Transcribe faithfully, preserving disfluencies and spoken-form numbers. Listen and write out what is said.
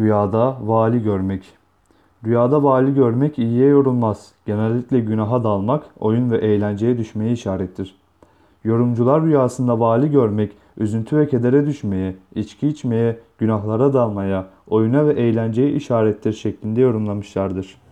Rüyada vali görmek. Rüyada vali görmek iyiye yorulmaz. Genellikle günaha dalmak, oyun ve eğlenceye düşmeye işarettir. Yorumcular rüyasında vali görmek, üzüntü ve kedere düşmeye, içki içmeye, günahlara dalmaya, oyuna ve eğlenceye işarettir şeklinde yorumlamışlardır.